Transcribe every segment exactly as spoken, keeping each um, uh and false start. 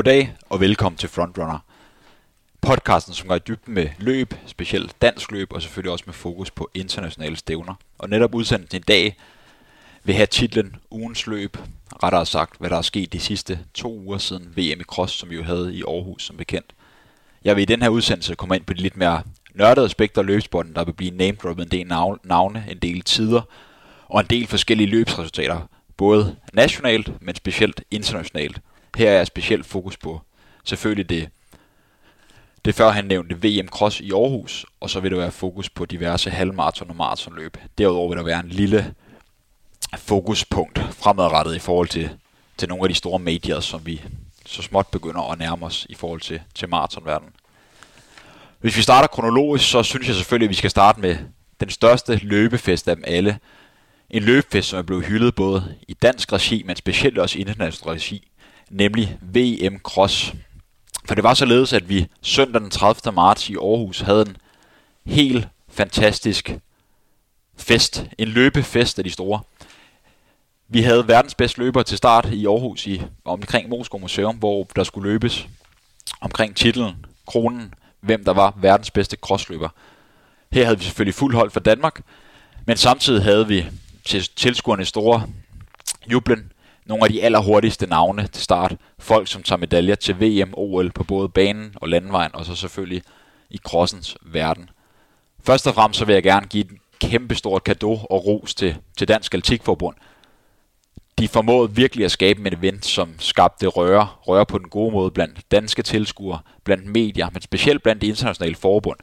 Goddag og velkommen til Frontrunner. Podcasten, som går i dybden med løb, specielt dansk løb, og selvfølgelig også med fokus på internationale stævner. Og netop udsendelsen i dag vil have titlen Ugens løb, rettere sagt, hvad der er sket de sidste to uger siden V M i Cross, som vi jo havde i Aarhus som bekendt. Jeg vil i den her udsendelse komme ind på de lidt mere nørdede aspekter af løbssporten, der vil blive namedroppet en del navne, en del tider og en del forskellige løbsresultater, både nationalt, men specielt internationalt. Her er specielt fokus på selvfølgelig det, det førhen nævnte V M Cross i Aarhus, og så vil der være fokus på diverse halvmarathon- og marathonløb. Derudover vil der være en lille fokuspunkt fremadrettet i forhold til, til nogle af de store medier, som vi så småt begynder at nærme os i forhold til, til marathonverdenen. Hvis vi starter kronologisk, så synes jeg selvfølgelig, at vi skal starte med den største løbefest af dem alle. En løbefest, som er blevet hyldet både i dansk regi, men specielt også i international regi, nemlig V M Cross. For det var således, at vi søndag den tredivte marts i Aarhus havde en helt fantastisk fest. En løbefest af de store. Vi havde verdens bedste løbere til start i Aarhus i omkring Moskov Museum, hvor der skulle løbes omkring titlen, kronen, hvem der var verdens bedste crossløber. Her havde vi selvfølgelig fuld hold for Danmark, men samtidig havde vi til tilskuerne store jublen, nogle af de allerhurtigste navne til start. Folk, som tager medaljer til V M, O L på både banen og landevejen, og så selvfølgelig i crossens verden. Først og fremmest så vil jeg gerne give et kæmpestort cadeau og ros til, til Dansk Atletikforbund. De formåede virkelig at skabe en event, som skabte røre, røre på den gode måde blandt danske tilskuere, blandt medier, men specielt blandt de internationale forbund.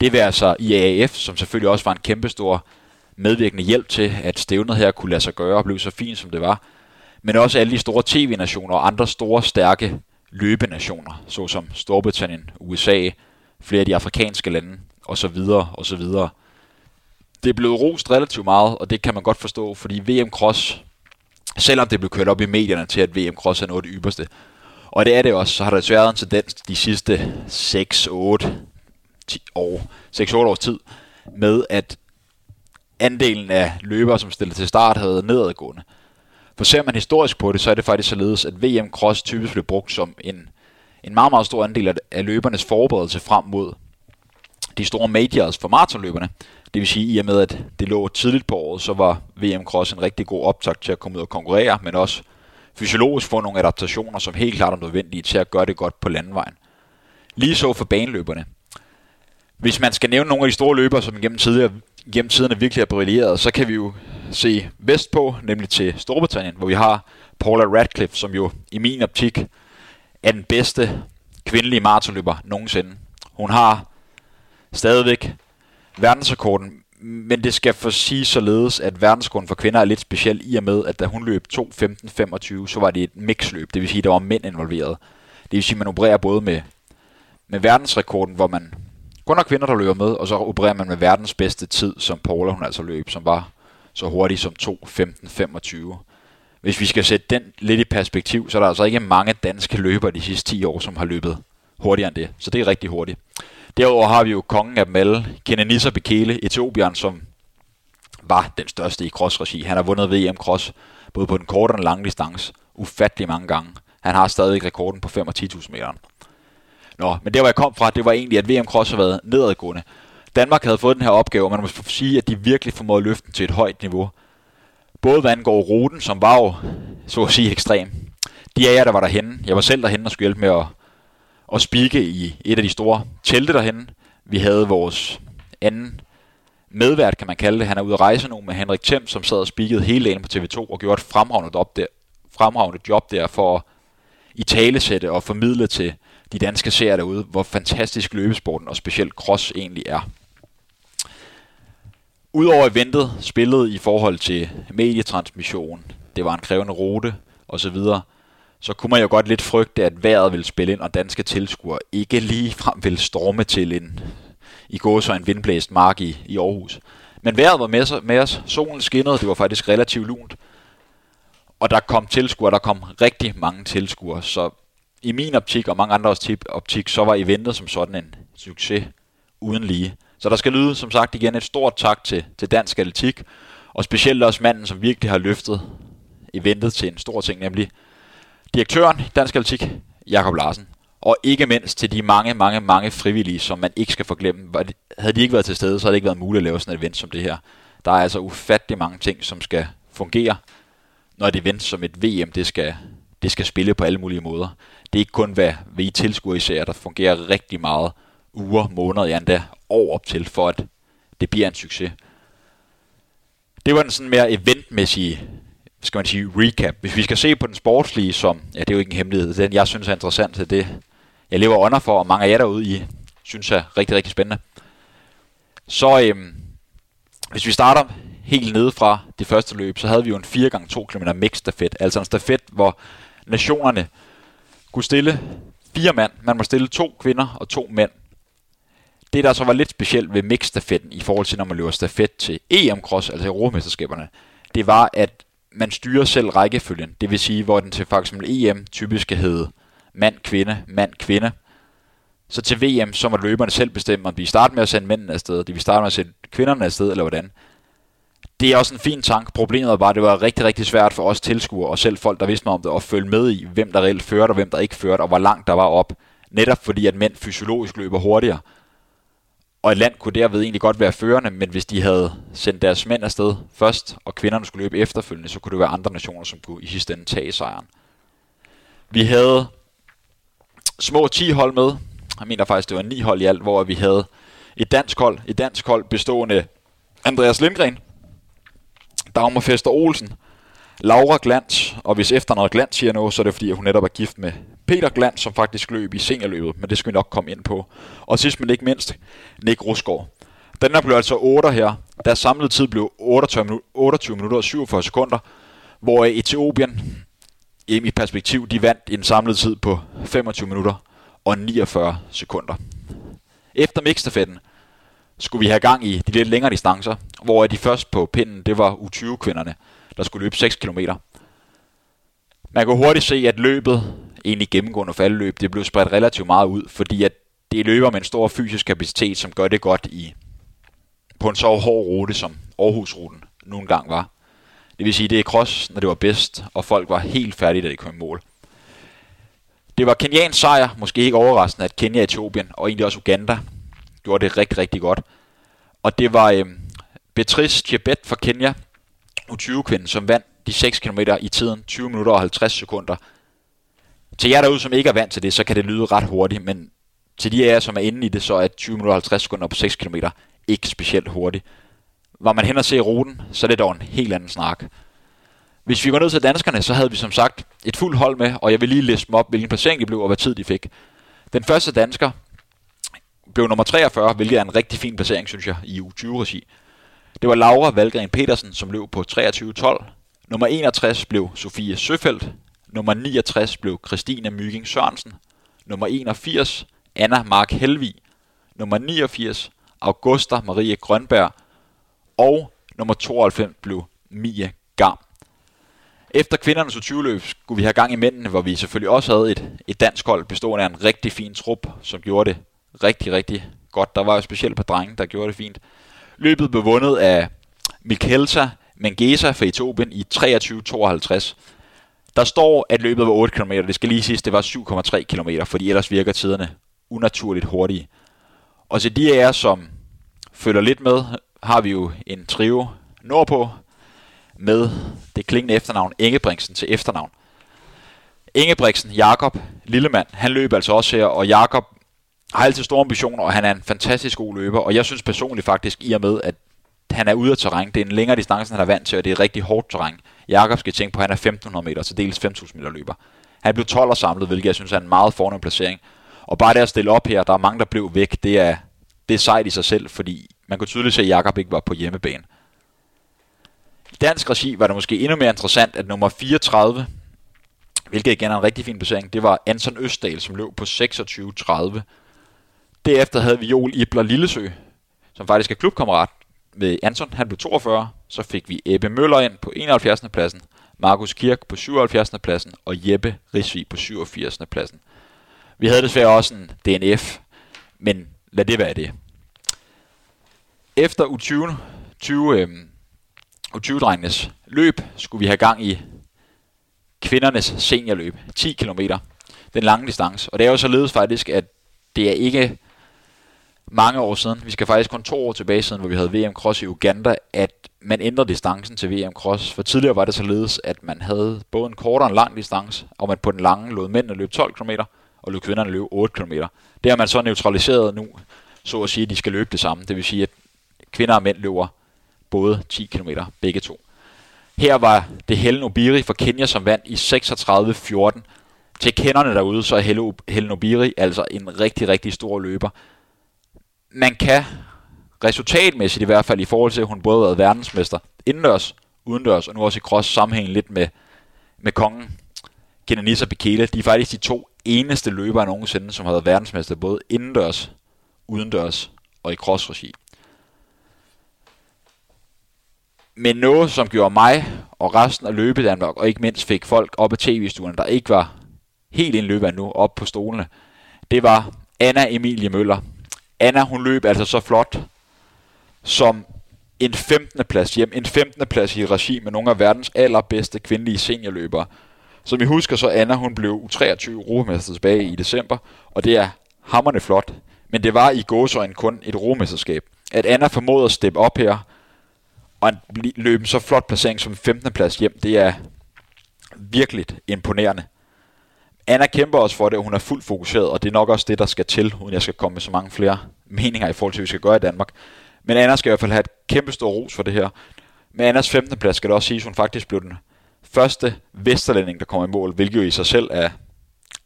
Det vil altså I A A F, som selvfølgelig også var en kæmpestor medvirkende hjælp til, at stævnet her kunne lade sig gøre og blev så fint, som det var. Men også alle de store tv-nationer og andre store, stærke løbenationer, såsom Storbritannien, U S A, flere af de afrikanske lande osv. osv. Det blev rost relativt meget, og det kan man godt forstå, fordi V M Cross, selvom det blev kørt op i medierne til, at V M Cross er noget af det ypperste, og det er det også, så har der desværre en tendens de sidste seks otte år, seks otte års tid med, at andelen af løbere, som stillede til start, havde været nedadgående. For ser man historisk på det, så er det faktisk således, at V M Cross typisk blev brugt som en, en meget, meget stor andel af løbernes forberedelse frem mod de store majors for maratonløberne. Det vil sige, at i og med, at det lå tidligt på året, så var V M Cross en rigtig god optakt til at komme ud og konkurrere, men også fysiologisk få nogle adaptationer, som helt klart er nødvendige til at gøre det godt på landevejen. Ligeså for baneløberne. Hvis man skal nævne nogle af de store løbere, som gennem tidligere gennem tiderne virkelig har brilleret, så kan vi jo se vestpå, nemlig til Storbritannien, hvor vi har Paula Radcliffe, som jo i min optik er den bedste kvindelige maratonløber nogensinde. Hun har stadigvæk verdensrekorden, men det skal for sige således, at verdensrekorden for kvinder er lidt speciel i og med, at da hun løb to femten femogtyve, så var det et mixløb, det vil sige, at der var mænd involveret. Det vil sige, at man opererer både med, med verdensrekorden, hvor man kun har kvinder, der løber med, og så opererer man med verdens bedste tid, som Paula hun altså løb, som var så hurtig som to femten femogtyve. Hvis vi skal sætte den lidt i perspektiv, så er der altså ikke mange danske løbere de sidste ti år, som har løbet hurtigere end det. Så det er rigtig hurtigt. Derudover har vi jo kongen af dem alle, Kenenisa Bekele, etiopieren, som var den største i crossregi. Han har vundet V M Cross, både på den korte og den lange distance, ufattelig mange gange. Han har stadig rekorden på fem og ti tusind meteren. Nå, men der hvor jeg kom fra, det var egentlig, at V M Cross har været nedadgående. Danmark havde fået den her opgave, og man må sige, at de virkelig formåede løften til et højt niveau. Både hvad angår ruten, som var jo, så at sige, ekstrem. De af jer, der var derhenne, jeg var selv derhenne og skulle hjælpe med at, at spikke i et af de store telte derhenne. Vi havde vores anden medvært, kan man kalde det. Han er ude at rejse nu med Henrik Thiem, som sad og spikkede hele dagen på T V to og gjorde et fremragende, op der, fremragende job der for at italesætte og formidle til de danske seere derude, hvor fantastisk løbesporten og specielt cross egentlig er. Udover eventet spillede i forhold til medietransmission, det var en krævende rute osv., så kunne man jo godt lidt frygte, at vejret ville spille ind, og danske tilskuere ikke ligefrem ville storme til en i går så en vindblæst mark i, i Aarhus. Men vejret var med, med os, solen skinnede, det var faktisk relativt lunt, og der kom tilskuere, der kom rigtig mange tilskuere, så i min optik og mange andres optik, så var eventet som sådan en succes uden lige. Så der skal lyde, som sagt igen, et stort tak til, til Dansk Atletik, og specielt også manden, som virkelig har løftet eventet til en stor ting, nemlig direktøren i Dansk Atletik, Jakob Larsen. Og ikke mindst til de mange, mange, mange frivillige, som man ikke skal forglemme. Havde de ikke været til stede, så havde det ikke været muligt at lave sådan et event som det her. Der er altså ufattelig mange ting, som skal fungere, når et event som et V M, det skal, det skal spille på alle mulige måder. Det er ikke kun, hvad vi tilskuer især, der fungerer rigtig meget uger, måneder, ja endda år op til, for at det bliver en succes. Det var en sådan mere eventmæssig, skal man sige, recap. Hvis vi skal se på den sportslige, som, ja, det er jo ikke en hemmelighed, den jeg synes er interessant, det er det, jeg lever under for, og mange af jer derude i, synes er rigtig, rigtig spændende. Så øhm, hvis vi starter helt nede fra det første løb, så havde vi jo en fire gange to kilometer mix-stafet, altså en stafet, hvor nationerne kunne stille fire mand, man må stille to kvinder og to mænd. Det, der så var lidt specielt ved mix-stafetten i forhold til, når man løber stafet til E M-cross, altså europamesterskaberne, det var, at man styrer selv rækkefølgen. Det vil sige, hvor den til f.eks. E M typisk skal hedde mand, kvinde, mand, kvinde. Så til V M, så må løberne selv bestemme, om de starter med at sende mændene afsted, de vil starte med at sende kvinderne afsted, eller hvordan. Det er også en fin tanke. Problemet var, at det var rigtig, rigtig svært for os tilskuere, og selv folk, der vidste noget om det, at følge med i, hvem der reelt førte, og hvem der ikke førte, og hvor langt der var op. Netop fordi, at mænd fysiologisk løber hurtigere. Og et land kunne derved egentlig godt være førende, men hvis de havde sendt deres mænd afsted først, og kvinderne skulle løbe efterfølgende, så kunne det være andre nationer, som kunne i sidste ende tage sejren. Vi havde små ti hold med. Jeg mener faktisk, det var ni hold i alt, hvor vi havde et dansk hold. Et dansk hold bestående Andreas Lindgren, Dagmar Fester Olsen, Laura Glant, og hvis efternavnet Glant siger noget, så er det fordi, at hun netop er gift med Peter Glant, som faktisk løb i seniorløbet, men det skal vi nok komme ind på. Og sidst men ikke mindst, Nick Rusgaard. Den her blev altså otter her. Deres samlede tid blev otteogtyve minutter og syvogfyrre sekunder, hvor Etiopien i perspektiv, de vandt en samlet tid på femogtyve minutter og niogfyrre sekunder. Efter mixstafetten skulle vi have gang i de lidt længere distancer, hvor de først på pinden, det var U tyve-kvinderne, der skulle løbe seks kilometer. Man kunne hurtigt se, at løbet, egentlig gennemgående for alle løb, det blev spredt relativt meget ud, fordi at det løber med en stor fysisk kapacitet, som gør det godt i på en så hård rute, som Aarhus-ruten nogle gange var. Det vil sige, det er cross, når det var bedst, og folk var helt færdige, da de kom i mål. Det var Kenyans sejr, måske ikke overraskende, at Kenya, Etiopien og egentlig også Uganda gjorde det rigtig, rigtig godt. Og det var øh, Beatrice Chebet fra Kenya, U tyve-kvinden, som vandt de seks kilometer i tiden tyve minutter og halvtreds sekunder. Til jer derude, som ikke er vant til det, så kan det lyde ret hurtigt, men til de af jer, som er inde i det, så er tyve minutter og halvtreds sekunder på seks kilometer ikke specielt hurtigt. Var man hen og se ruten, så er det dog en helt anden snak. Hvis vi går ned til danskerne, så havde vi som sagt et fuldt hold med, og jeg vil lige liste dem op, hvilken placering de blev, og hvad tid de fik. Den første dansker blev nummer treogfyrre, hvilket er en rigtig fin placering, synes jeg, i U tyve-regi. Det var Laura Valgren-Petersen, som løb på treogtyve tolv. Nummer enogtres blev Sofie Søfeldt. Nummer niogtres blev Kristine Myking Sørensen. Nummer enogfirs, Anna Mark Helvi. Nummer niogfirs, Augusta Marie Grønberg. Og nummer tooghalvfems blev Mie Gam. Efter kvindernes U tyve-løb skulle vi have gang i mændene, hvor vi selvfølgelig også havde et, et dansk hold bestående af en rigtig fin trup, som gjorde det rigtig, rigtig godt. Der var jo specielt par drenge, der gjorde det fint. Løbet blev vundet af Mikkelsa Mengesa fra Etiopien i treogtyve tooghalvtreds. Der står, at løbet var otte kilometer. Det skal lige siges, det var syv komma tre kilometer, fordi ellers virker tiderne unaturligt hurtige. Og til de af jer, som følger lidt med, har vi jo en trio nordpå med det klingende efternavn Ingebrigtsen til efternavn. Ingebrigtsen, Jacob, Lillemand, han løb altså også her, og Jacob har altid store ambitioner, og han er en fantastisk god løber, og jeg synes personligt faktisk, i og med, at han er ude af terræn, det er en længere distance, han er vant til, og det er et rigtig hårdt terræn. Jakob skal tænke på, at han er femten hundrede meter, så dels fem tusind meter løber. Han blev tolv og samlet, hvilket jeg synes er en meget fornem placering. Og bare der at stille op her, der er mange, der blev væk, det er, det er sejt i sig selv, fordi man kunne tydeligt se, at Jakob ikke var på hjemmebane. I dansk regi var det måske endnu mere interessant, at nummer fireogtredive, hvilket igen er en rigtig fin placering, det var Anton Østdal, som løb på seksogtyve tredive. Derefter havde vi Joel Ibler Lillesø, som faktisk er klubkammerat med Anton. Han blev toogfyrre. Så fik vi Ebbe Møller ind på enoghalvfjerds pladsen, Markus Kirk på syvoghalvfjerds pladsen og Jeppe Risvig på syvogfirs pladsen. Vi havde desværre også en D N F, men lad det være det. Efter U tyve-drengenes løb skulle vi have gang i kvindernes seniorløb, ti kilometer. den lange distance. Og det er jo således faktisk, at det er ikke mange år siden, vi skal faktisk kun to år tilbage siden, hvor vi havde V M Cross i Uganda, at man ændrede distancen til V M Cross. For tidligere var det således, at man havde både en kort og en lang distance, og man på den lange lod mændene løbe tolv kilometer, og lod kvinderne løbe otte kilometer. Det har man så neutraliseret nu, så at sige, at de skal løbe det samme. Det vil sige, at kvinder og mænd løber både ti kilometer, begge to. Her var det Hellen Obiri fra Kenya, som vandt i seksogtredive fjorten. Til kenderne derude, så er Hellen Obiri altså en rigtig, rigtig stor løber. Man kan resultatmæssigt i hvert fald, i forhold til at hun både har været verdensmester indendørs, udendørs og nu også i cross, sammenhæng lidt med, med kongen Kenenisa Bekele. De er faktisk de to eneste løbere nogensinde, som har været verdensmester både indendørs, udendørs og i cross-regi. Men noget, som gjorde mig og resten af løbet i Danmark, og ikke mindst fik folk op af tv-stuerne, der ikke var helt en løber endnu, op på stolene, det var Anna Emilie Møller. Anna, hun løb altså så flot som en femtende plads hjem, en femtende plads i regi med nogle af verdens allerbedste kvindelige seniorløbere. Som I husker, så Anna, hun blev U treogtyve europamester tilbage i december, og det er hammerne flot. Men det var i gåsøjne kun et europamesterskab. At Anna formåede at steppe op her, og at løbe så flot placering som femtende plads hjem, det er virkelig imponerende. Anna kæmper også for det, og hun er fuldt fokuseret, og det er nok også det, der skal til, uden jeg skal komme med så mange flere meninger i forhold til, hvad vi skal gøre i Danmark. Men Anna skal i hvert fald have et kæmpe stort ros for det her. Med Annas femtende plads skal det også siges, at hun faktisk blev den første vesterlænding, der kommer i mål, hvilket jo i sig selv er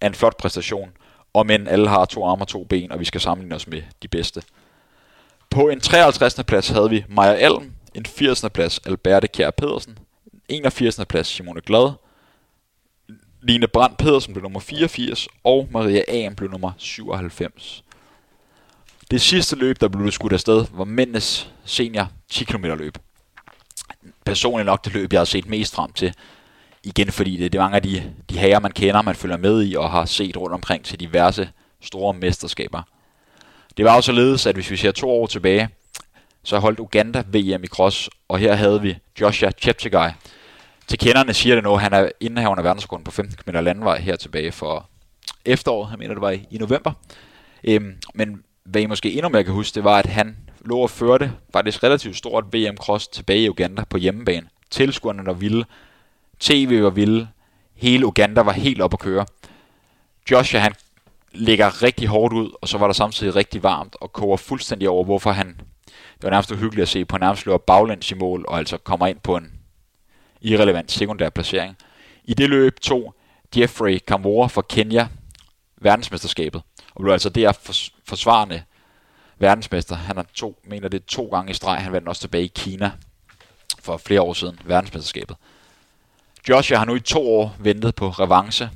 en flot præstation. Og men alle har to arme og to ben, og vi skal sammenligne os med de bedste. På en treoghalvtredsende plads havde vi Maja Alm, en firsende plads Alberte Kjær Pedersen, enogfirsende plads Simone Glad, Line Brandt Pedersen blev nummer fireogfirs, og Maria Ahn blev nummer syvoghalvfems. Det sidste løb, der blev skudt afsted, var mændenes senior ti kilometer løb. Personligt nok det løb, jeg har set mest frem til. Igen, fordi det er mange af de, de herrer, man kender, man følger med i og har set rundt omkring til diverse store mesterskaber. Det var jo således, at hvis vi ser to år tilbage, så holdt Uganda V M i cross, og her havde vi Joshua Cheptegei. Til kenderne siger det nu, han er indehavende af verdensrekorden på femten kilometer landevej her tilbage for efteråret, jeg mener det var i, i november. Øhm, men hvad I måske endnu mere kan huske, det var, at han lå og førte faktisk relativt stort V M Cross tilbage i Uganda på hjemmebane. Tilskuerne var vilde, tv var vilde, hele Uganda var helt op at køre. Joshua, han ligger rigtig hårdt ud, og så var der samtidig rigtig varmt og koger fuldstændig over, hvorfor han, det var nærmest uhyggeligt at se på, nærmest løber baglæns i mål og altså kommer ind på en irrelevant sekundær placering. I det løb tog Geoffrey Kamworor fra Kenya verdensmesterskabet, og blev altså der forsvarende verdensmester. Han er to, mener det to gange i streg. Han vandt også tilbage i Kina for flere år siden, verdensmesterskabet. Joshua har nu i to år ventet på revanche,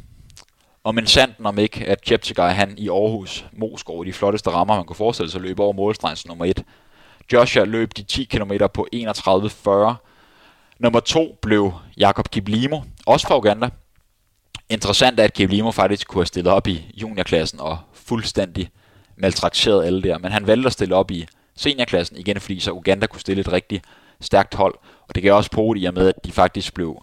og men sanden om ikke, at Cheptegei han i Aarhus, Moskov, de flotteste rammer, man kunne forestille sig, løb over målstregen nummer et. Joshua løb de ti kilometer på enogtredive fyrre. Nummer to blev Jacob Kiplimo, også fra Uganda. Interessant er, at Kiplimo faktisk kunne have stillet op i juniorklassen og fuldstændig maltrakteret alle der. Men han valgte at stille op i seniorklassen igen, fordi så Uganda kunne stille et rigtig stærkt hold. Og det gav også på det i og med, at de faktisk blev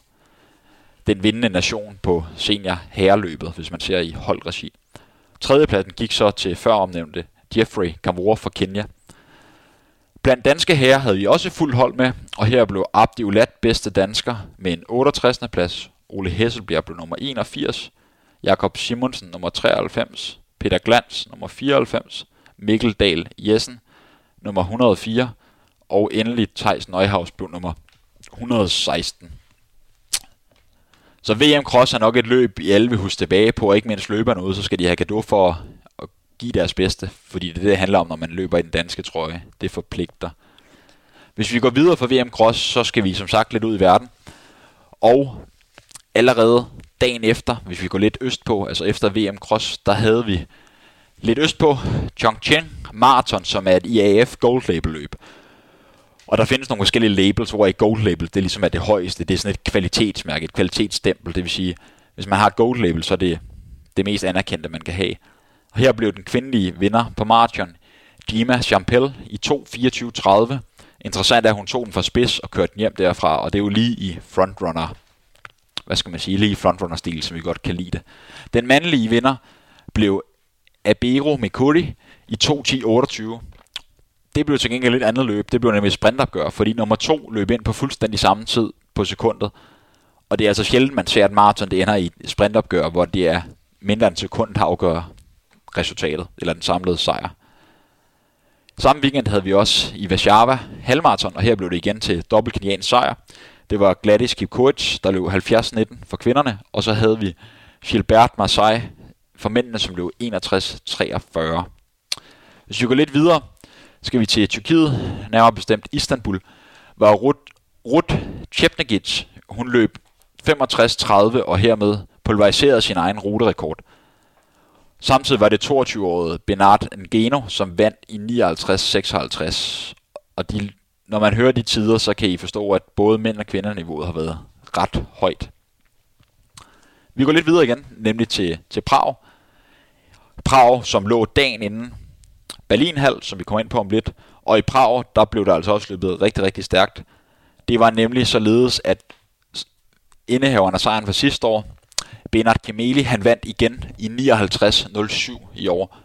den vindende nation på seniorherreløbet, hvis man ser i holdregi. Tredjepladsen gik så til før omnævnte Geoffrey Kamworor fra Kenya. Blandt danske herrer havde vi også fuldt hold med, og her blev Abdi Ulad bedste dansker med en otteogtreds plads. Ole Hesselbjerg blev nummer enogfirs, Jakob Simonsen nummer treoghalvfems, Peter Glant nummer fireoghalvfems, Mikkel Dahl Jessen nummer et hundrede og fire, og endelig Thijs Nijhuis blev nummer et hundrede og seksten. Så V M Cross er nok et løb, I alle vil huske tilbage på, og ikke mindst løberne ude, så skal de have gave for at give deres bedste, fordi det er det, det handler om, når man løber i den danske trøje. Det forpligter. Hvis vi går videre fra V M Cross, så skal vi som sagt lidt ud i verden. Og allerede dagen efter, hvis vi går lidt østpå, altså efter V M Cross, der havde vi lidt østpå Chongqing Marathon, som er et I A A F Gold Label løb. Og der findes nogle forskellige labels, hvor i Gold Label, det ligesom er det højeste, det er sådan et kvalitetsmærke, et kvalitetsstempel, det vil sige, hvis man har et Gold Label, så er det det mest anerkendte, man kan have. Og her blev den kvindelige vinder på marathon, Dima Champel, i to fireogtyve tredive. Interessant er, at hun tog den fra spids og kørte den hjem derfra, og det er jo lige i Frontrunner hvad skal man sige, lige frontrunner-stil, som vi godt kan lide det. Den mandlige vinder blev Abero Mekuri i to ti otteogtyve. Det blev til gengæld et andet løb. Det blev nemlig sprintopgør, fordi nummer to løb ind på fuldstændig samme tid på sekundet. Og det er altså sjældent, man ser et maraton, det ender i et sprintopgør, hvor det er mindre end en sekund, der afgør resultatet, eller den samlede sejr. Samme weekend havde vi også i Warszawa halvmaraton, og her blev det igen til dobbelt kenyansk sejr. Det var Gladys Kipkoech, der løb halvfjerds nitten for kvinderne, og så havde vi Gilbert Marseille for mændene, som løb enogtres treogfyrre. Hvis vi går lidt videre, skal vi til Tyrkiet, nærmere bestemt Istanbul, var Rut Cheptegei, hun løb femogtres tredive og hermed pulveriserede sin egen ruterekord. Samtidig var det toogtyve-årige Bernard Ngeno, som vandt i nioghalvtreds seksoghalvtreds. Og de, når man hører de tider, så kan I forstå, at både mænd- og kvindeniveauet har været ret højt. Vi går lidt videre igen, nemlig til, til Prag. Prag, som lå dagen inden Berlinhal, som vi kommer ind på om lidt. Og i Prag, der blev der altså også løbet rigtig, rigtig stærkt. Det var nemlig således, at indehaveren af sejren fra sidste år, Benard Kemeli, han vandt igen i nioghalvtreds nul syv i år.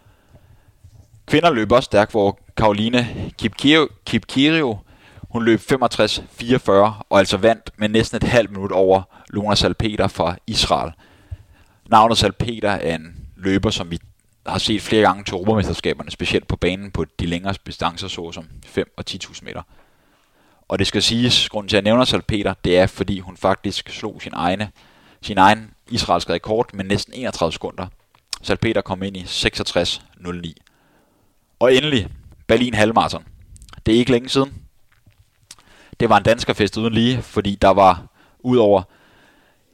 Kvinder løb også stærkt, hvor Caroline Kipkirio, hun løb femogtres fireogfyrre og altså vandt med næsten et halvt minut over Luna Salpeter fra Israel. Navnet Salpeter er en løber, som vi har set flere gange til europamesterskaberne, specielt på banen på de længere distancer, såsom fem og ti tusind meter. Og det skal siges, grunden til at jeg nævner Salpeter, det er fordi hun faktisk slog sin egne sin egen israelske rekord med næsten enogtredive sekunder. Salpeter kom ind i seksogtres nul ni. Og endelig Berlin halvmarathon. Det er ikke længe siden. Det var en danskerfest uden lige, fordi der var udover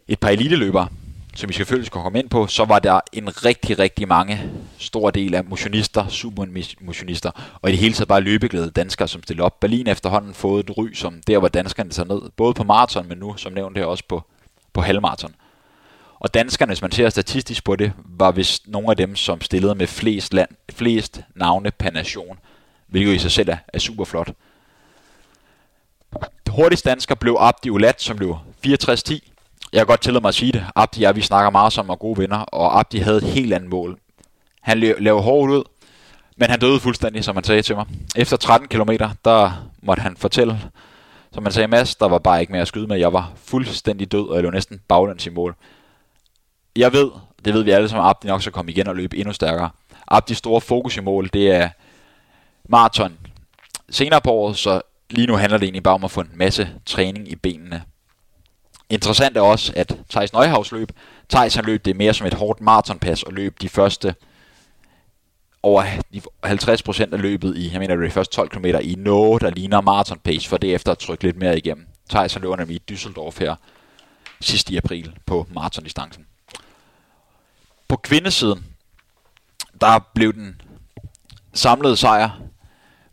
et par eliteløbere, som vi selvfølgelig skal komme ind på, så var der en rigtig, rigtig mange stor del af motionister, supermotionister og i det hele taget bare løbeglæde danskere, som stillede op. Berlin efterhånden fået et ry, som der, hvor danskerne tager ned, både på maraton, men nu, som nævnt her, også på på halvmaraton. Og danskerne, hvis man ser statistisk på det, var vist nogle af dem, som stillede med flest, land, flest navne per nation, hvilket i sig selv er, er super flot. Hurtigste dansker blev Abdi Ulad, som blev fireogtres ti. Jeg kan godt tillade mig at sige det. Abdi og vi snakker meget som og gode venner, og Abdi havde et helt andet mål. Han lavede hårdt ud, men han døde fuldstændig, som han sagde til mig. Efter tretten kilometer, der måtte han fortælle, som man sagde, Mads, der var bare ikke mere at skyde med. Jeg var fuldstændig død, og jeg lå næsten baglæns i mål. Jeg ved, det ved vi alle sammen, at Abdi nok skal komme igen og løbe endnu stærkere. Abdis store fokus i mål, det er maraton senere på året, så lige nu handler det egentlig bare om at få en masse træning i benene. Interessant er også, at Thijs Nijhuis løb. Thijs han løb det mere som et hårdt maratonpas og løb de første over halvtreds procent af løbet i, jeg mener det er de første tolv kilometer i noget, der ligner marathon pace, for derefter at trykke lidt mere igennem. Thijs løber nemlig i Düsseldorf her sidst i april på maratondistancen. På kvindesiden, der blev den samlede sejr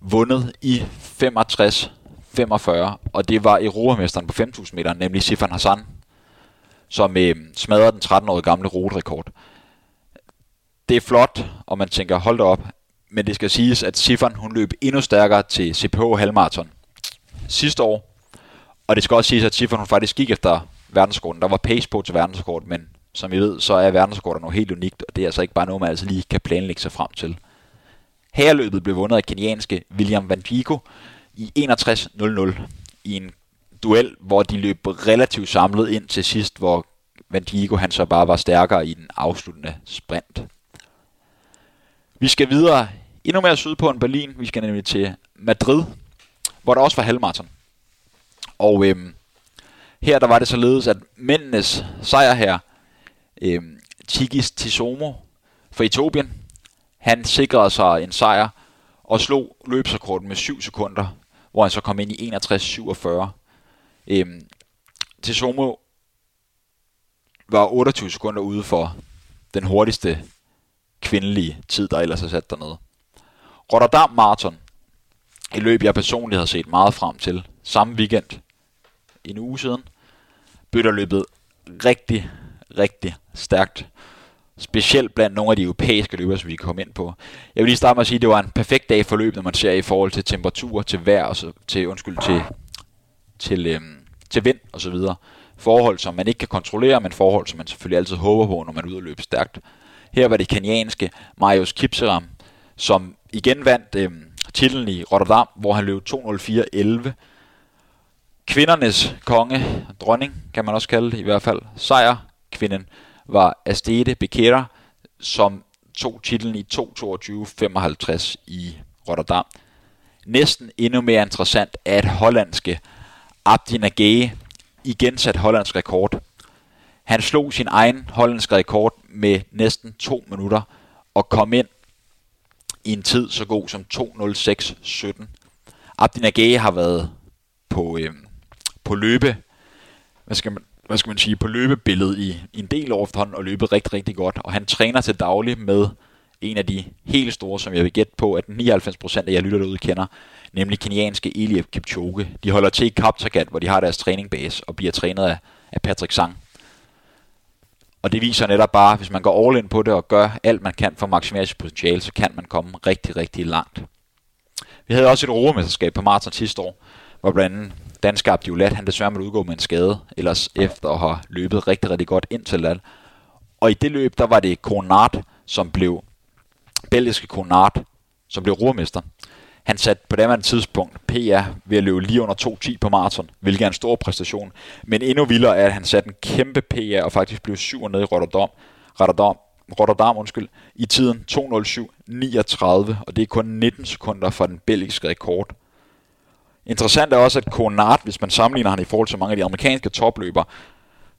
vundet i femogtres femogfyrre, og det var europamesteren på fem tusind meter, nemlig Sifan Hassan, som øh, smadrede den tretten-årige gamle ruterekord. Det er flot, og man tænker, hold da op. Men det skal siges, at Sifan hun løb endnu stærkere til C P H halvmarathon sidste år. Og det skal også siges, at Sifan hun faktisk gik efter verdensrekorden. Der var pace på til verdensrekorden, men som I ved, så er verdensrekorden noget helt unikt. Og det er altså ikke bare noget, man altså lige kan planlægge sig frem til. Herreløbet blev vundet af kenyanske William Wanjiku i enogtres nul nul. I en duel, hvor de løb relativt samlet ind til sidst, hvor Wanjiku han så bare var stærkere i den afsluttende sprint. Vi skal videre endnu mere sydpå end Berlin. Vi skal nemlig til Madrid, hvor der også var halvmaraton. Og øhm, her der var det således, at mændenes sejr her, øhm, Tigist Tizomo fra Etiopien, han sikrede sig en sejr og slog løbsrekorden med syv sekunder, hvor han så kom ind i enogtres syvogfyrre. Øhm, Tizomo var otteogtyve sekunder ude for den hurtigste kvindelige tid, der ellers er sat dernede. Rotterdam Marathon, et løb jeg personligt har set meget frem til, samme weekend, en uge siden, blev der løbet rigtig, rigtig stærkt. Specielt blandt nogle af de europæiske løbere, som vi kom ind på. Jeg vil lige starte med at sige, at det var en perfekt dag for løb, når man ser i forhold til temperatur, til vejr, og så, til, undskyld, til, til, øhm, til vind og så videre. Forhold, som man ikke kan kontrollere, men forhold, som man selvfølgelig altid håber på, når man er ude at løbe stærkt. Her var det kenyanske Marius Kipseram, som igen vandt øh, titlen i Rotterdam, hvor han løb to nul fire elleve. Kvindernes konge, dronning kan man også kalde det i hvert fald, sejrkvinden, var Astete Bekele, som tog titlen i to toogtyve femoghalvtreds i Rotterdam. Næsten endnu mere interessant er et hollandske Abdi Nagee, igen sat hollandsk rekord. Han slog sin egen hollandske rekord med næsten to minutter og kom ind i en tid så god som to nul seks sytten. Abdi Nagee har været på øh, på løbe, hvad skal man hvad skal man sige på løbebilledet i, i en del år efterhånden og løbet rigtig rigtig godt, og han træner til daglig med en af de helt store, som jeg vil gætte på, at nioghalvfems procent af jer lytter derude kender, nemlig kenyanske Eliud Kipchoge. De holder til i Kaptagat, hvor de har deres træningbase og bliver trænet af, af Patrick Sang. Og det viser netop bare, hvis man går all in på det og gør alt, man kan for at maksimere sit potentiale, så kan man komme rigtig, rigtig langt. Vi havde også et europamesterskab på maraton sidste år, hvor blandt andet dansk Abdi Ulad, han desværre måtte udgå med en skade, ellers efter at have løbet rigtig, rigtig godt indtil land. Og i det løb, der var det Konard, som blev belgiske Konard, som blev ruermester. Han satte på det tidspunkt P R ved at løbe lige under to ti på maraton, hvilket er en stor præstation. Men endnu vildere er, at han satte en kæmpe P R og faktisk blev syver nede i Rotterdam, Rotterdam, Rotterdam undskyld, i tiden to nul syv niogtredive, og det er kun nitten sekunder fra den belgiske rekord. Interessant er også, at Konard, hvis man sammenligner han i forhold til mange af de amerikanske topløbere,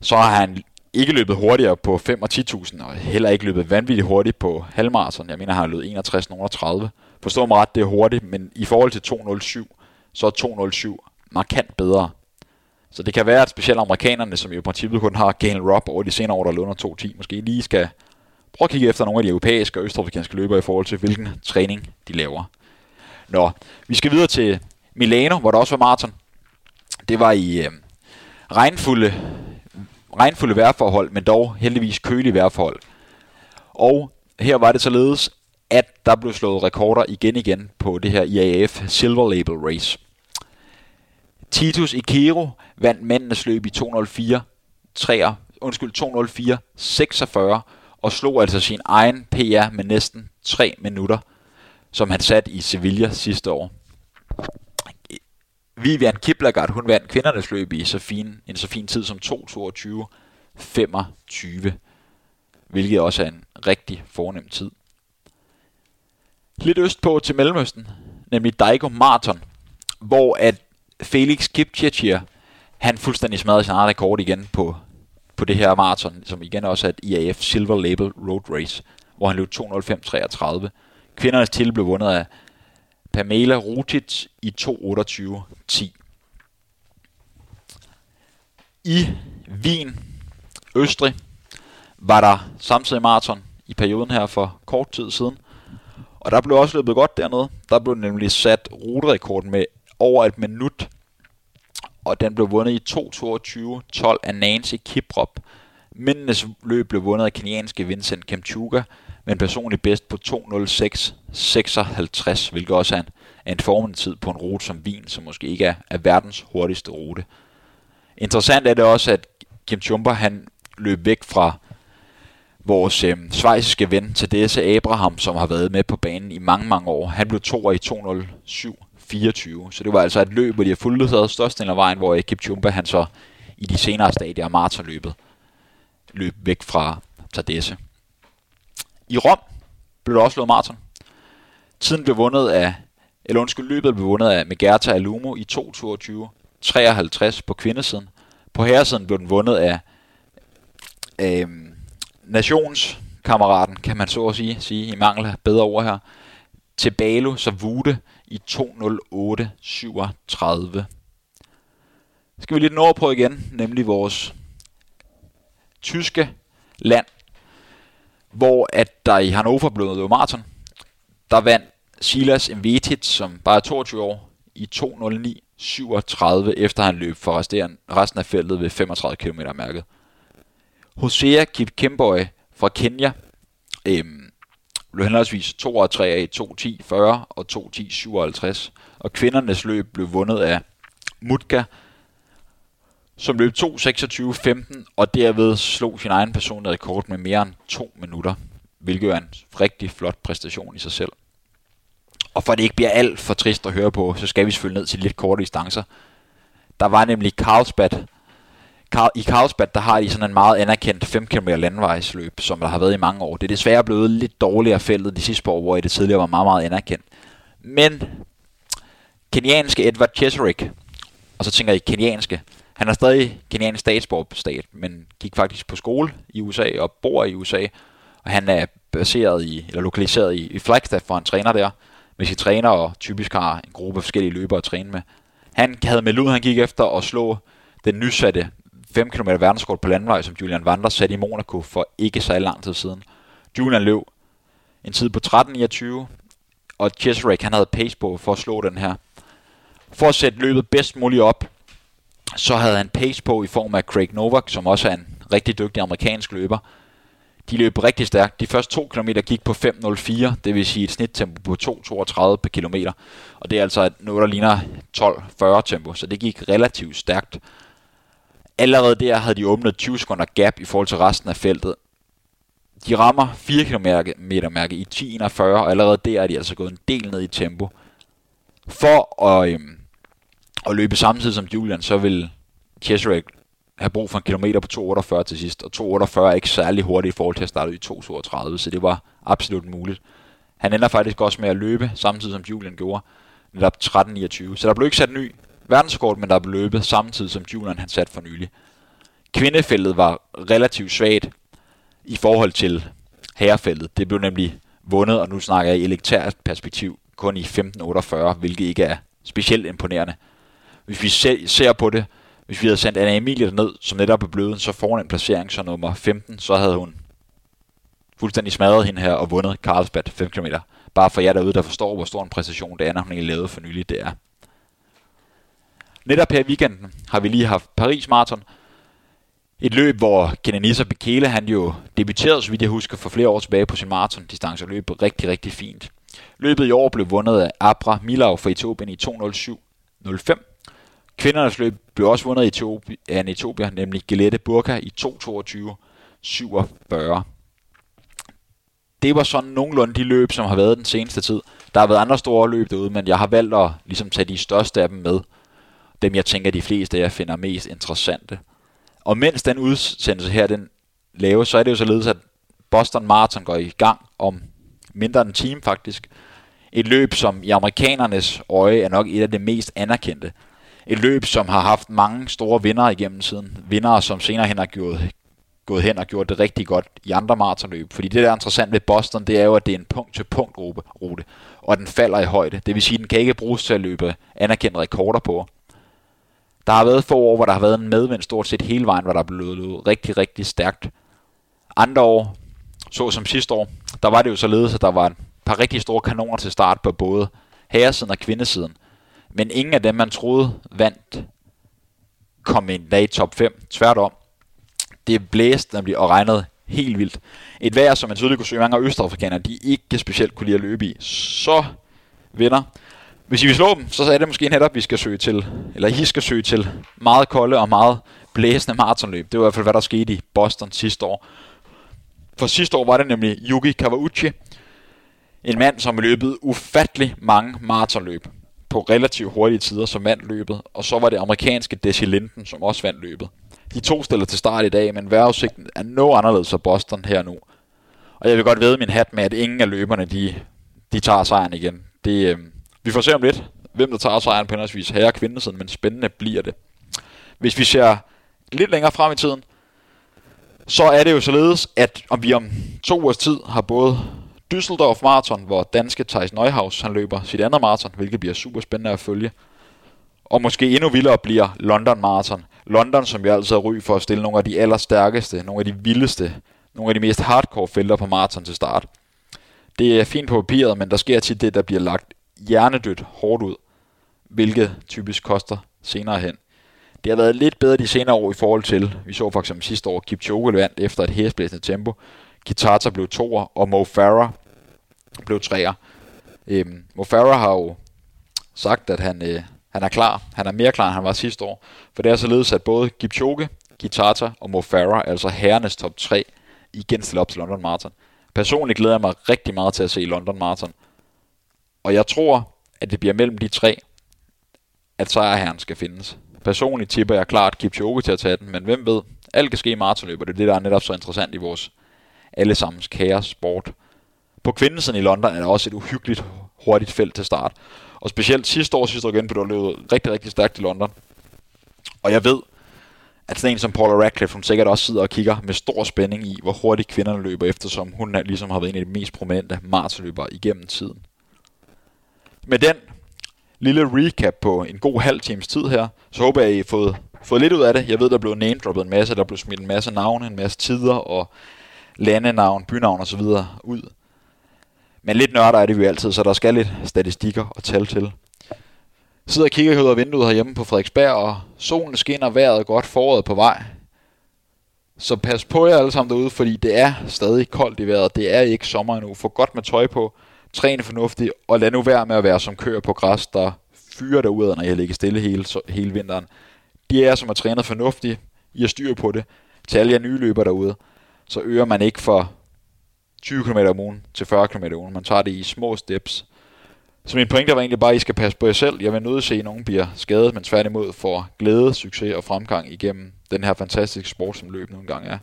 så har han ikke løbet hurtigere på fem og ti tusind, og heller ikke løbet vanvittigt hurtigt på halvmaraton. Jeg mener, han har løbet enogtres komma tredive. Forstår mig ret, det er hurtigt, men i forhold til to nul syv, så er to nul syv markant bedre. Så det kan være, at specielt amerikanerne, som i princippet kun har Galen Rupp over de senere år, der løb under to ti, måske lige skal prøve at kigge efter nogle af de europæiske og østafrikanske løbere i forhold til, hvilken træning de laver. Nå, vi skal videre til Milano, hvor der også var maraton. Det var i øh, regnfulde... regnfulde vejrforhold, men dog heldigvis kølige vejrforhold. Og her var det således, at der blev slået rekorder igen igen på det her I A A F Silver Label Race. Titus Ikero vandt mændenes løb i to nul fire seksogfyrre og slog altså sin egen P R med næsten tre minutter, som han satte i Sevilla sidste år. Vivian Kiplagat, hun vandt kvindernes løb i så fin, en så fin tid som to toogtyve femogtyve, hvilket også er en rigtig fornem tid. Lidt østpå til Mellemøsten, nemlig Daegu Marathon, hvor at Felix Kipchirchir, han fuldstændig smadrede sin egen rekord igen på, på det her maraton, som igen også er et I A A F Silver Label Road Race, hvor han løb to nul fem treogtredive. Kvindernes titel blev vundet af Pamela Rutic i to otteogtyve ti. I Wien, Østrig, var der samtidig maraton i perioden her for kort tid siden. Og der blev også løbet godt dernede. Der blev nemlig sat ruterekorden med over et minut. Og den blev vundet i to toogtyve tolv af Nancy Kiprop. Mændenes løb blev vundet af kenyanske Vincent Kipchoge, men personligt bedst på to nul seks seksoghalvtreds, hvilket også er en, en formentid på en rute som Wien, som måske ikke er, er verdens hurtigste rute. Interessant er det også, at Kipchumba, han løb væk fra vores øh, schweiziske ven Tadesse Abraham, som har været med på banen i mange, mange år. Han blev toer i to nul syv fireogtyve, så det var altså et løb, hvor de har fulgt sig størstedelen af vejen, hvor Kipchumba, han så i de senere stadier af maratonløbet løb væk fra Tadesse. I Rom blev der også slået maraton. Tiden blev vundet af, eller undskyld, løbet blev vundet af Megerta Alumo i to toogtyve treoghalvtreds på kvindesiden. På herresiden blev den vundet af øh, nationskammeraten, kan man så at sige, sige i mangel af bedre ord her, Tebalo Savude i to nul otte syvogtredive. Skal vi lidt nå på igen, nemlig vores tyske land, hvor at der i Hannover blev noget maraton. Der vandt Silas Mvetic, som bare er toogtyve år, i to nul ni syvogtredive, efter han løb for resten af feltet ved femogtredive kilometer mærket. Hosea Kipkemboi fra Kenya øhm, blev henholdsvis to og tre af to ti fyrre og to ti syvoghalvtreds, og kvindernes løb blev vundet af Mutka som løb to seksogtyve femten og derved slog sin egen personlige rekord med mere end to minutter, hvilket er en rigtig flot præstation i sig selv. Og for at det ikke bliver alt for trist at høre på, så skal vi selvfølgelig ned til lidt kortere distancer. Der var nemlig Carlsbad. I Carlsbad, der har de sådan en meget anerkendt fem kilometer landevejsløb, som der har været i mange år. Det er desværre blevet lidt dårligere feltet de sidste år, hvor det tidligere var meget, meget anerkendt. Men kenyanske Edward Cheserek, og så tænker jeg kenyanske, han er stadig kenyansk statsborgerstat, men gik faktisk på skole i U S A og bor i U S A, og han er baseret i, eller lokaliseret i, i Flagstaff, hvor han træner der, med sin træner og typisk har en gruppe forskellige løbere at træne med. Han havde meldt ud, han gik efter at slå den nysatte fem kilometer verdensrekord på landevej, som Julian Vanders satte i Monaco for ikke så lang tid siden. Julian løb en tid på tretten niogtyve, og Cheserek, han havde pace på for at slå den her. For at sætte løbet bedst muligt op, så havde han pace på i form af Craig Novak, som også er en rigtig dygtig amerikansk løber. De løb rigtig stærkt. De første to kilometer gik på fem nul fire, det vil sige et snittempo på to toogtredive per kilometer. Og det er altså noget, der ligner tolv fyrre tempo, så det gik relativt stærkt. Allerede der havde de åbnet tyve sekunder gap i forhold til resten af feltet. De rammer fire kilometer-mærke i ti enogfyrre, og allerede der er de altså gået en del ned i tempo. For at, øhm, at løbe samtidig som Julian, så vil Cheserek have brug for en kilometer på to otteogfyrre til sidst, og to otteogfyrre er ikke særlig hurtigt i forhold til at starte i to toogtredive, så det var absolut muligt. Han ender faktisk også med at løbe, samtidig som Julian gjorde, netop tretten niogtyve. Så der blev ikke sat ny verdensrekord, men der blev løbet samtidig som Julian han sat for nylig. Kvindefeltet var relativt svagt i forhold til herrefeltet. Det blev nemlig vundet, og nu snakker jeg i elektært perspektiv, kun i femten otteogfyrre, hvilket ikke er specielt imponerende. Hvis vi ser på det, hvis vi havde sendt Anna Emilie ned, som netop er blevet så foran en placering, så nummer femten, så havde hun fuldstændig smadret hende her og vundet Carlsbad fem kilometer. Bare for jer derude, der forstår, hvor stor en præstation det er, når hun egentlig lavede for nylig, det er. Netop her i weekenden har vi lige haft Paris Marathon. Et løb, hvor Kenenisa Bekele, han jo debuterede, så vidt jeg husker, for flere år tilbage på sin maratondistance og løb rigtig, rigtig fint. Løbet i år blev vundet af Abra Milau fra Etiopien i to nul syv nul fem. Kvindernes løb blev også vundet af en etiopier, nemlig Gelette Burka i to toogtyve syvogfyrre. Det var sådan nogenlunde de løb, som har været den seneste tid. Der har været andre store løb derude, men jeg har valgt at ligesom tage de største af dem med. Dem jeg tænker de fleste af jer finder mest interessante. Og mens den udsendelse her den laves, så er det jo således, at Boston Marathon går i gang om mindre end en time faktisk. Et løb, som i amerikanernes øje er nok et af det mest anerkendte. Et løb, som har haft mange store vinder igennem tiden. Vindere, som senere hen har gået, gået hen og gjort det rigtig godt i andre maratonløb. Fordi det, der er interessant ved Boston, det er jo, at det er en punkt-til-punkt-rute, og den falder i højde. Det vil sige, at den kan ikke bruges til at løbe anerkendte rekorder på. Der har været få år, hvor der har været en medvind stort set hele vejen, hvor der er blevet løbet rigtig, rigtig stærkt. Andre år, så som sidste år, der var det jo således, at der var et par rigtig store kanoner til start på både herresiden og kvindesiden. Men ingen af dem, man troede vandt, kom en dag i top fem. Tværtom. Det blæste nemlig og regnede helt vildt. Et vejr, som man tydeligt kunne se mange af østafrikanere, de ikke specielt kunne lide at løbe i. Så venner, hvis I vil slå dem, så er det måske netop, vi skal søge til, eller I skal søge til meget kolde og meget blæsende maratonløb. Det var i hvert fald, hvad der skete i Boston sidste år. For sidste år var det nemlig Yuki Kawauchi, en mand, som løbede ufattelig mange maratonløb på relativt hurtige tider, som vandt løbet, og så var det amerikanske Desi Linden, som også vandt løbet. De to stiller til start i dag, men vejrudsigten er noget anderledes af Boston her nu. Og jeg vil godt vædde min hat med, at ingen af løberne, de, de tager sejren igen. Det, øh, vi får se om lidt, hvem der tager sejren på henholdsvis herre- og kvindesiden, men spændende bliver det. Hvis vi ser lidt længere frem i tiden, så er det jo således, at om vi om to års tid har både Düsseldorf Marathon, hvor danske Thijs Nijhuis han løber sit andet marathon, hvilket bliver super spændende at følge. Og måske endnu vildere bliver London Marathon. London, som jeg altid har ry for at stille nogle af de allerstærkeste, nogle af de vildeste, nogle af de mest hardcore felter på marathon til start. Det er fint på papiret, men der sker tit det, der bliver lagt hjernedødt hårdt ud, hvilket typisk koster senere hen. Det har været lidt bedre de senere år i forhold til, vi så for eksempel sidste år, Kipchoge vandt efter et hæsblæsende tempo. Kitata blev toer, og Mo Farah blev treer. Øhm, Mo Farah har jo sagt, at han øh, Han er klar. Han er mere klar, end han var sidste år. For det er således, at både Kipchoge, Kitata og Mo Farah, altså herrenes top tre, igen stiller op til London Marathon. Personligt glæder jeg mig rigtig meget til at se London Marathon. Og jeg tror, at det bliver mellem de tre, at sejrherren skal findes. Personligt tipper jeg klart Kipchoge til at tage den, men hvem ved? Alt kan ske i maratonløb, og det er det, der er netop så interessant i vores allesammens kære sport. På kvindesiden i London er der også et uhyggeligt hurtigt felt til start. Og specielt sidste år, sidste år igen, blev der løbet rigtig, rigtig stærkt i London. Og jeg ved, at sådan en som Paula Radcliffe, hun sikkert også sidder og kigger med stor spænding i, hvor hurtigt kvinderne løber, eftersom hun ligesom har været en af de mest prominente maratonløbere igennem tiden. Med den lille recap på en god halv times tid her, så håber jeg, I har fået, fået lidt ud af det. Jeg ved, der blev namedroppet en masse, der blev smidt en masse navne, en masse tider og landenavn, bynavn osv. ud. Men lidt nørder er det jo altid, så der skal lidt statistikker og tal til. Sidder og kigger ud af vinduet herhjemme på Frederiksberg, og solen skinner, vejret godt, foråret på vej. Så pas på jer alle sammen derude, fordi det er stadig koldt i vejret. Det er ikke sommer endnu. Få godt med tøj på, træne fornuftigt, og lad nu være med at være som køer på græs, der fyrer derude, når I har ligget stille hele, hele vinteren. De er som har trænet fornuftigt, I har styr på det. Til alle jer nye løbere derude, så øger man ikke for tyve kilometer om ugen til fyrre kilometer om ugen. Man tager det i små steps. Så min pointe var egentlig bare, at I skal passe på jer selv. Jeg vil nødt til at se, at nogen bliver skadet, men tværtimod får glæde, succes og fremgang igennem den her fantastiske sport, som løb nogle gange er.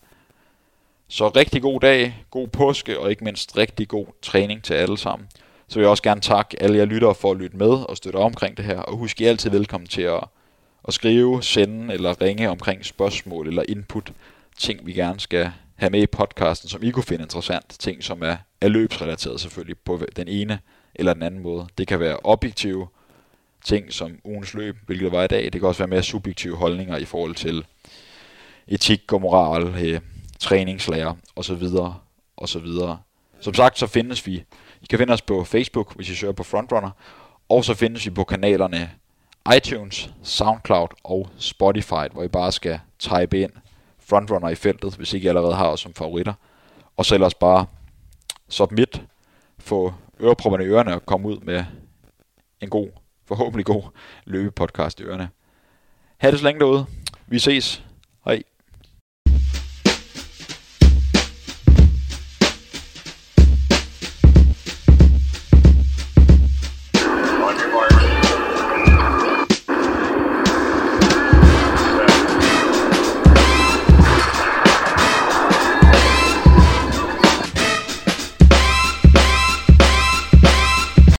Så rigtig god dag, god påske og ikke mindst rigtig god træning til alle sammen. Så vil jeg også gerne takke alle jer lyttere for at lytte med og støtte omkring det her. Og husk, I er altid velkommen til at, at skrive, sende eller ringe omkring spørgsmål eller input. Ting, vi gerne skal have med i podcasten, som I kunne finde interessant. Ting, som er, er løbsrelateret selvfølgelig på den ene eller den anden måde. Det kan være objektive ting som ugens løb, hvilket var i dag. Det kan også være mere subjektive holdninger i forhold til etik og moral, øh, træningslærer osv. osv. Som sagt, så findes vi. I kan finde os på Facebook, hvis I søger på Frontrunner. Og så findes vi på kanalerne iTunes, SoundCloud og Spotify, hvor I bare skal type ind Frontrunner i feltet, hvis ikke I allerede har os som favoritter. Og så ellers bare submit, få ørepropperne i ørerne og komme ud med en god, forhåbentlig god løbepodcast i ørerne. Ha' det så længe derude. Vi ses. Hej.